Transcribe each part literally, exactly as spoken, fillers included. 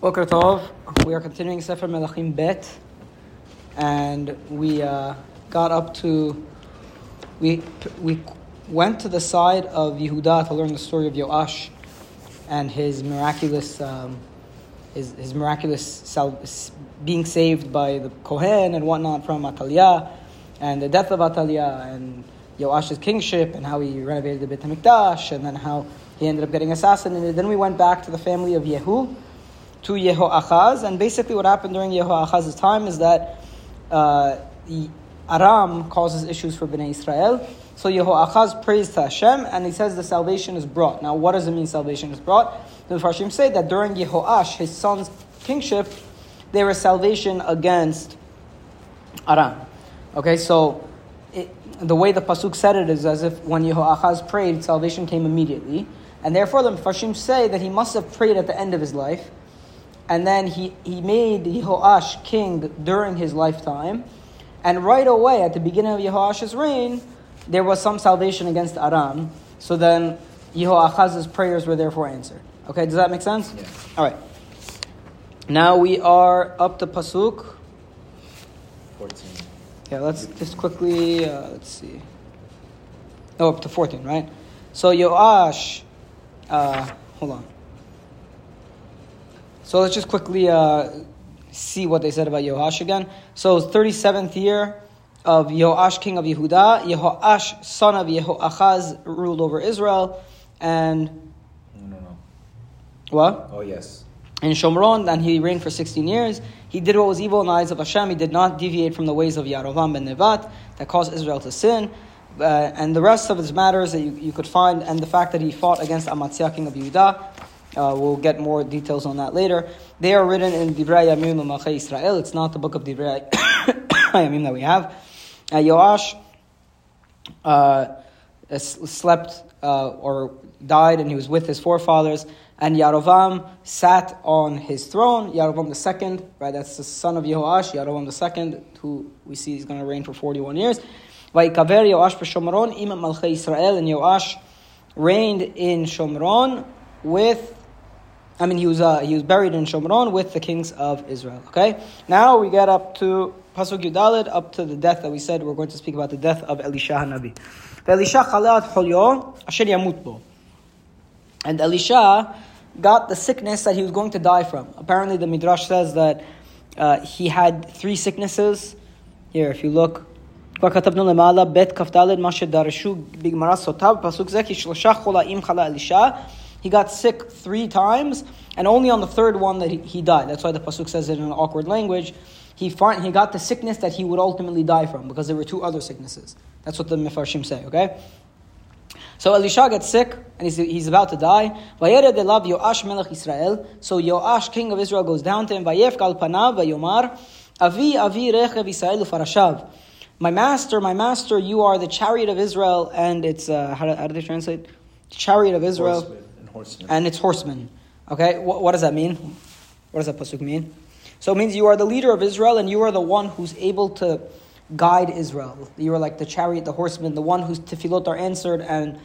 Boker Tov. We are continuing Sefer Melachim Bet, and we uh, got up to we we went to the side of Yehuda to learn the story of Yoash and his miraculous um, his his miraculous sal- being saved by the Kohen and whatnot from Atalia, and the death of Atalia, and Yoash's kingship, and how he renovated the Beit HaMikdash, and then how he ended up getting assassinated. Then we went back to the family of Yehu, to Yeho'achaz, and basically what happened during Yeho'achaz's time is that uh, Aram causes issues for B'nai Israel. So Yeho'achaz prays to Hashem, and he says the salvation is brought. Now, what does it mean salvation is brought? The Mefarshim say that during Yehoash, his son's kingship, there was salvation against Aram. Okay, so it, the way the Pasuk said it is as if when Yeho'achaz prayed, salvation came immediately. And therefore the Mefarshim say that he must have prayed at the end of his life, and then he, he made Yehoash king during his lifetime. And right away, at the beginning of Yehoash's reign, there was some salvation against Aram. So then Yehoachaz's prayers were therefore answered. Okay, does that make sense? Yeah. All right. Now we are up to Pasuk fourteen. Yeah, let's just quickly, uh, let's see. Oh, up to fourteen, right? So Yoash, uh, hold on. So let's just quickly uh, see what they said about Yoash again. So thirty-seventh year of Yoash, king of Yehuda. Yehoash, son of Yehoachaz, ruled over Israel. And... No, no, no. What? Oh, yes. In Shomron, and he reigned for sixteen years. He did what was evil in the eyes of Hashem. He did not deviate from the ways of Yarovam ben Nevat that caused Israel to sin. Uh, and the rest of his matters that you, you could find, and the fact that he fought against Amatziah, king of Yehuda. Uh, we'll get more details on that later. They are written in Divrei Hayamim and Malchei Israel. It's not the book of Divrei Hayamim that we have. Uh, Yoash uh, slept uh, or died, and he was with his forefathers. And Yarovam sat on his throne. Yarovam the second, right? That's the son of Yehoash. Yarovam the second, who we see is going to reign for forty-one years. Vayikaver Yoash b'Shomron im Malchei Israel, and Yoash reigned in Shomron with. I mean, he was uh, he was buried in Shomron with the kings of Israel. Okay, now we get up to Pasuk Yudalid, up to the death that we said we're going to speak about, the death of Elisha Hanabi. Elisha chalat holyo asher yamut bo, and Elisha got the sickness that he was going to die from. Apparently, the Midrash says that uh, he had three sicknesses. Here, if you look, he got sick three times, and only on the third one that he, he died. That's why the Pasuk says it in an awkward language. He find, he got the sickness that he would ultimately die from, because there were two other sicknesses. That's what the Mefarshim say, okay? So Elisha gets sick, and he's, he's about to die. Vayered elav Yoash melech Israel. So Yoash, king of Israel, goes down to him. Vayefka panav vayomar, Avi, avi rechev Yisrael ufarashav. My master, my master, you are the chariot of Israel, and it's, uh, how, how do they translate? Chariot of Israel. Horsemen. Horsemen. And it's horsemen. Okay, what, what does that mean? What does that pasuk mean? So it means you are the leader of Israel, and you are the one who's able to guide Israel. You are like the chariot, the horseman, the one whose tefilot are answered, and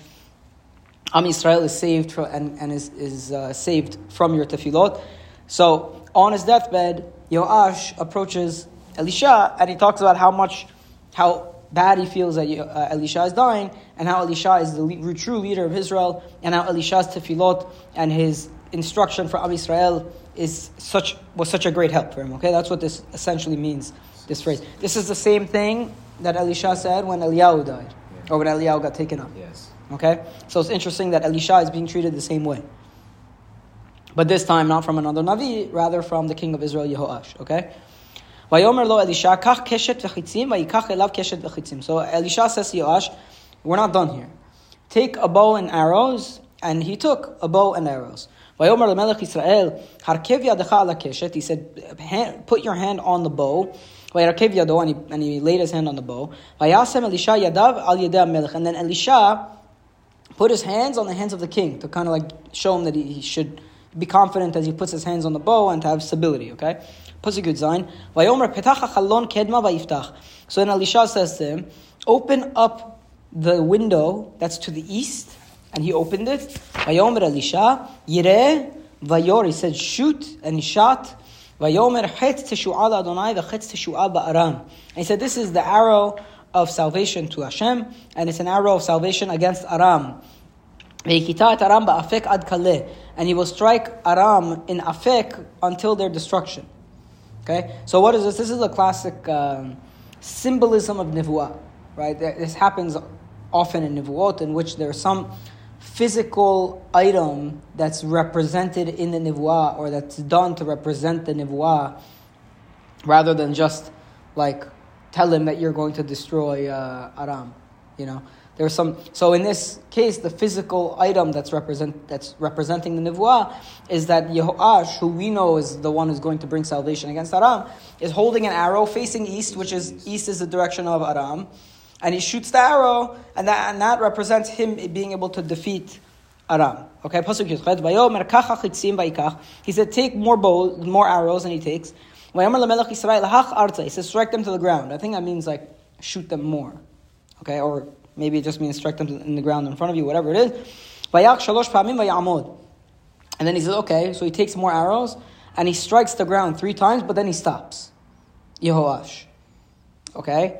Am Yisrael is saved for, and, and is, is uh, saved from your tefilot. So on his deathbed, Yoash approaches Elisha, and he talks about how much, how bad he feels that uh, Elisha is dying, and how Elisha is the le- true leader of Israel, and how Elisha's tefillot and his instruction for Am Yisrael is such was such a great help for him. Okay, that's what this essentially means. This phrase. This is the same thing that Elisha said when Eliyahu died, yeah. or when Eliyahu got taken up. Yes. Okay, so it's interesting that Elisha is being treated the same way, but this time not from another navi, rather from the king of Israel, Yehoash. Okay. So Elisha says to Yoash, we're not done here. Take a bow and arrows. And he took a bow and arrows. He said, put your hand on the bow. And he, and he laid his hand on the bow. And then Elisha put his hands on the hands of the king, to kind of like show him that he, he should be confident as he puts his hands on the bow, and to have stability, okay? Puts a good sign. So then Elisha says to him, open up the window that's to the east. And he opened it. Vayomer Elisha, Yireh Vayor, he said, shoot, and he shot. Vayomer chetz teshu'al Adonai v'chetz teshu'al ba'aram. And he said, this is the arrow of salvation to Hashem, and it's an arrow of salvation against Aram. Ve'ikita et Aram ba'afek ad kaleh. And he will strike Aram in Afek until their destruction. Okay? So what is this? This is a classic um, symbolism of nivuah, right? This happens often in nivuot, in which there is some physical item that's represented in the nivuah, or that's done to represent the nivuah, rather than just like tell him that you're going to destroy uh, Aram, you know? There's some, so in this case, the physical item that's represent that's representing the nivuah is that Yeho'ash, who we know is the one who's going to bring salvation against Aram, is holding an arrow facing east, which is east is the direction of Aram, and he shoots the arrow, and that and that represents him being able to defeat Aram. Okay, Pasuk Yudchet, Vayomer kacha chitzim vayikach. He said, take more bow, more arrows, and he takes. Vayomer lamelech Yisrael hach arta. He says, strike them to the ground. I think that means like shoot them more. Okay, or maybe it just means strike them in the ground in front of you, whatever it is. Vayach shalosh pa'amim vayamod. And then he says, okay, so he takes more arrows, and he strikes the ground three times, but then he stops. Yehoash. Okay?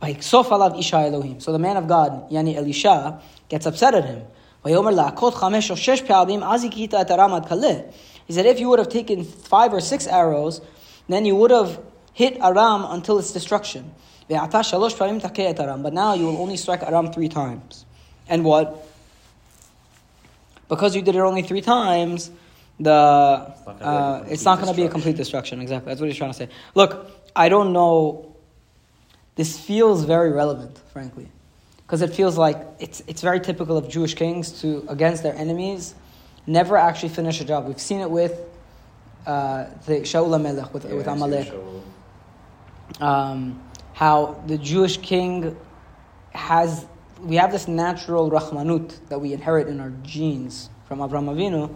Vayiksof alav isha Elohim. So the man of God, Yani Elisha, gets upset at him. Vayomer la'akot chamesh o shesh pa'amim azikita et aram ad kaleh. He said, if you would have taken five or six arrows, then you would have hit Aram until its destruction. But now you will only strike Aram three times. And what? Because you did it only three times, the uh, it's not going to be a complete destruction. Exactly. That's what he's trying to say. Look, I don't know. This feels very relevant, frankly. Because it feels like it's it's very typical of Jewish kings to, against their enemies, never actually finish a job. We've seen it with uh, the Shaul HaMelech, with, yeah, with Amalek. Um... How the Jewish king has, we have this natural rahmanut that we inherit in our genes from Avraham Avinu,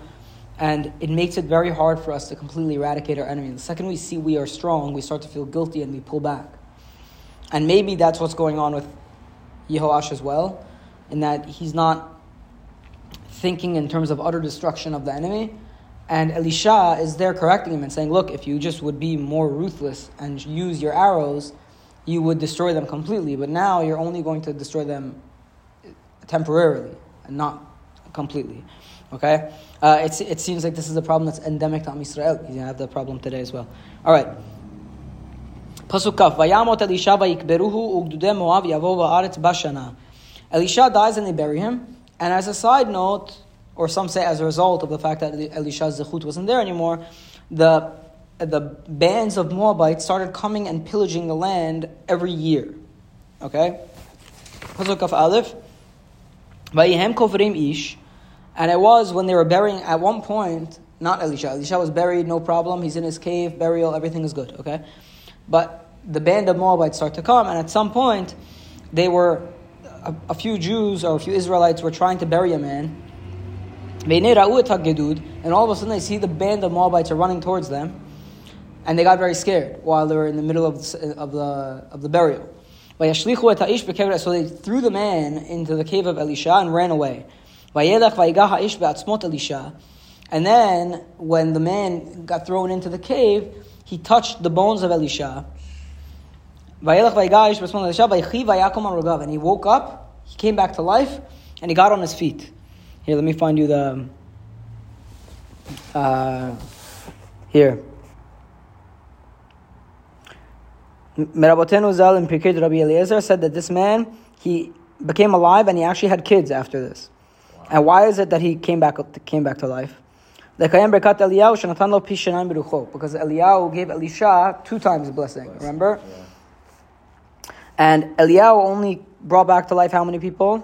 and it makes it very hard for us to completely eradicate our enemy. The second we see we are strong, we start to feel guilty and we pull back. And maybe that's what's going on with Yehoash as well, in that he's not thinking in terms of utter destruction of the enemy. And Elisha is there correcting him and saying, look, if you just would be more ruthless and use your arrows, you would destroy them completely, but now you're only going to destroy them temporarily and not completely. Okay, uh, it's, it seems like this is a problem that's endemic to Am Yisrael. You have that problem today as well. All right. Pasuk Kaf. Vayamot Elisha vayikberuhu ugdudei Moav yavo ba'aretz bashana. Elisha dies and they bury him. And as a side note, or some say as a result of the fact that Elisha's zechut wasn't there anymore, the the bands of Moabites started coming and pillaging the land every year. Okay? Pasuk of Aleph. Vayihem koverim ish. And it was when they were burying, at one point, not Elisha. Elisha was buried, no problem. He's in his cave, burial, everything is good. Okay? But the band of Moabites start to come, and at some point, they were, a, a few Jews or a few Israelites were trying to bury a man. And all of a sudden, they see the band of Moabites are running towards them. And they got very scared while they were in the middle of the, of the of the burial. So they threw the man into the cave of Elisha and ran away. And then when the man got thrown into the cave, he touched the bones of Elisha. And he woke up, he came back to life, and he got on his feet. Here, let me find you the... Uh, here. Merabotenu Zal in Pirkei Rabbi Eliezer said that this man, he became alive and he actually had kids after this. Wow. And why is it that he came back up to, came back to life? Because Eliyahu gave Elisha two times the blessing, blessing. Remember? Yeah. And Eliyahu only brought back to life how many people?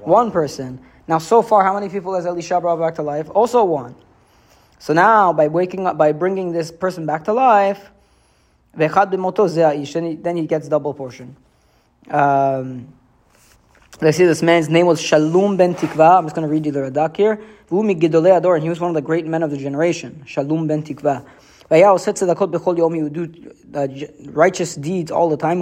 Wow. One person. Now so far, how many people has Elisha brought back to life? Also one. So now, by waking up, by bringing this person back to life, then he gets double portion. Um, let's see, this man's name was Shallum ben Tikvah. I'm just going to read you the Radak here. And he was one of the great men of the generation. Shallum ben Tikvah. He would do righteous deeds all the time.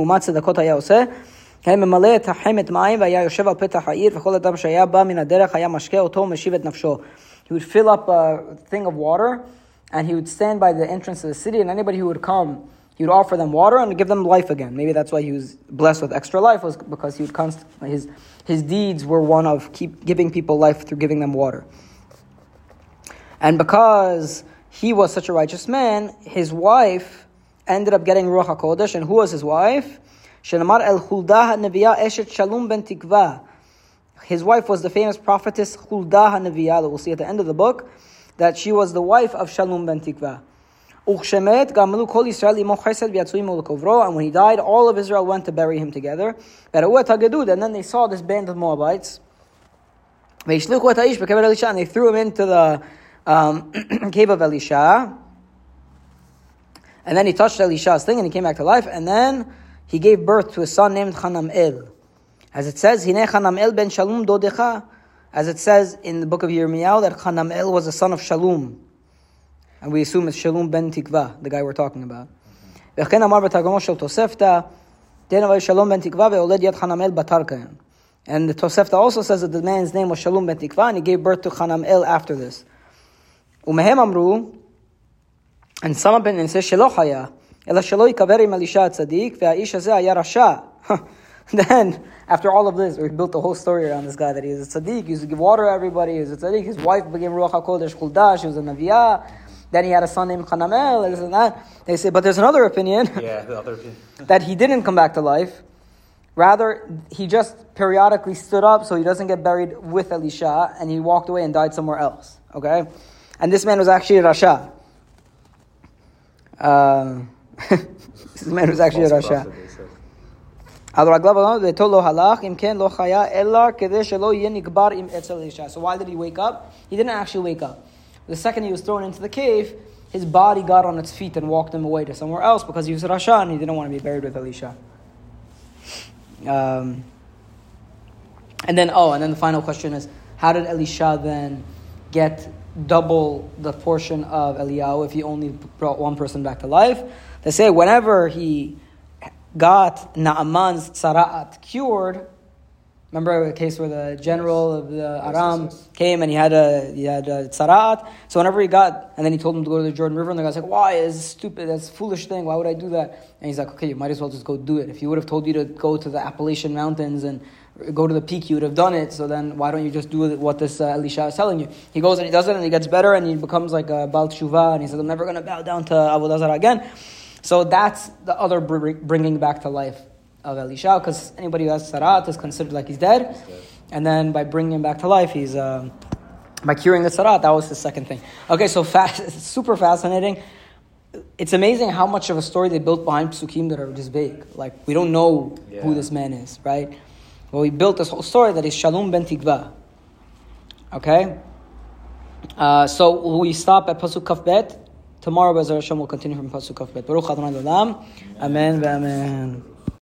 He would fill up a thing of water, and he would stand by the entrance of the city, and anybody who would come, he would offer them water and give them life again. Maybe that's why he was blessed with extra life, was because he would const- his his deeds were one of keep giving people life through giving them water. And because he was such a righteous man, his wife ended up getting Ruach HaKodesh. And who was his wife? Shenamar el Huldah ha-Neviah eshet Shallum ben Tikvah. His wife was the famous prophetess Huldah ha-Neviah, that we'll see at the end of the book, that she was the wife of Shallum ben Tikvah. And when he died, all of Israel went to bury him together. And then they saw this band of Moabites. And they threw him into the um, cave of Elisha. And then he touched Elisha's thing and he came back to life. And then he gave birth to a son named Hanamel. As it says, Hine Hanamel ben Shallum dodecha. As it says in the book of Yirmiyahu that Hanamel was a son of Shallum. And we assume it's Shallum ben Tikvah, the guy we're talking about. Mm-hmm. And the Tosefta also says that the man's name was Shallum ben Tikvah, and he gave birth to Hanamel after this. And some of them says, then, after all of this, we built the whole story around this guy that he is a tzaddik, he used to give water to everybody, he was a tzaddik, his wife became Ruach HaKodesh, Huldah, she was a Naviya. Then he had a son named Hanamel, and this and that. They say, but there's another opinion, yeah, the other opinion. that he didn't come back to life. Rather, he just periodically stood up so he doesn't get buried with Elisha, and he walked away and died somewhere else. Okay? And this man was actually a Rasha. Uh, this man was actually a Rasha. So why did he wake up? He didn't actually wake up. The second he was thrown into the cave, his body got on its feet and walked him away to somewhere else because he was Rasha and he didn't want to be buried with Elisha. Um, and then, oh, and then the final question is, how did Elisha then get double the portion of Eliyahu if he only brought one person back to life? They say whenever he got Naaman's tzara'at cured, remember the case where the general of the Aram yes, yes, yes. came and he had a he had a tzara'at. So whenever he got, and then he told him to go to the Jordan River, and the guy's like, "Why is this stupid? That's a foolish thing. Why would I do that?" And he's like, "Okay, you might as well just go do it. If he would have told you to go to the Appalachian Mountains and go to the peak, you would have done it. So then, why don't you just do what this uh, Elisha is telling you?" He goes and he does it, and he gets better, and he becomes like a Baal Teshuvah, and he says, "I'm never going to bow down to Avodah Zarah again." So that's the other bringing back to life of Elisha, because anybody who has tzara'at is considered like he's dead. he's dead. And then by bringing him back to life, he's uh, by curing the tzara'at, that was the second thing. Okay, so fast, super fascinating. It's amazing how much of a story they built behind psukim that are just big. Like, we don't know yeah. who this man is, right? Well, we built this whole story that is Shallum ben Tikvah. Okay? Uh, so we stop at Pasuk Kaf Bet. Tomorrow, Be'ezrat Hashem, will continue from Pasuk Kaf Bet. Baruch Adonai L'olam. Amen. Amen.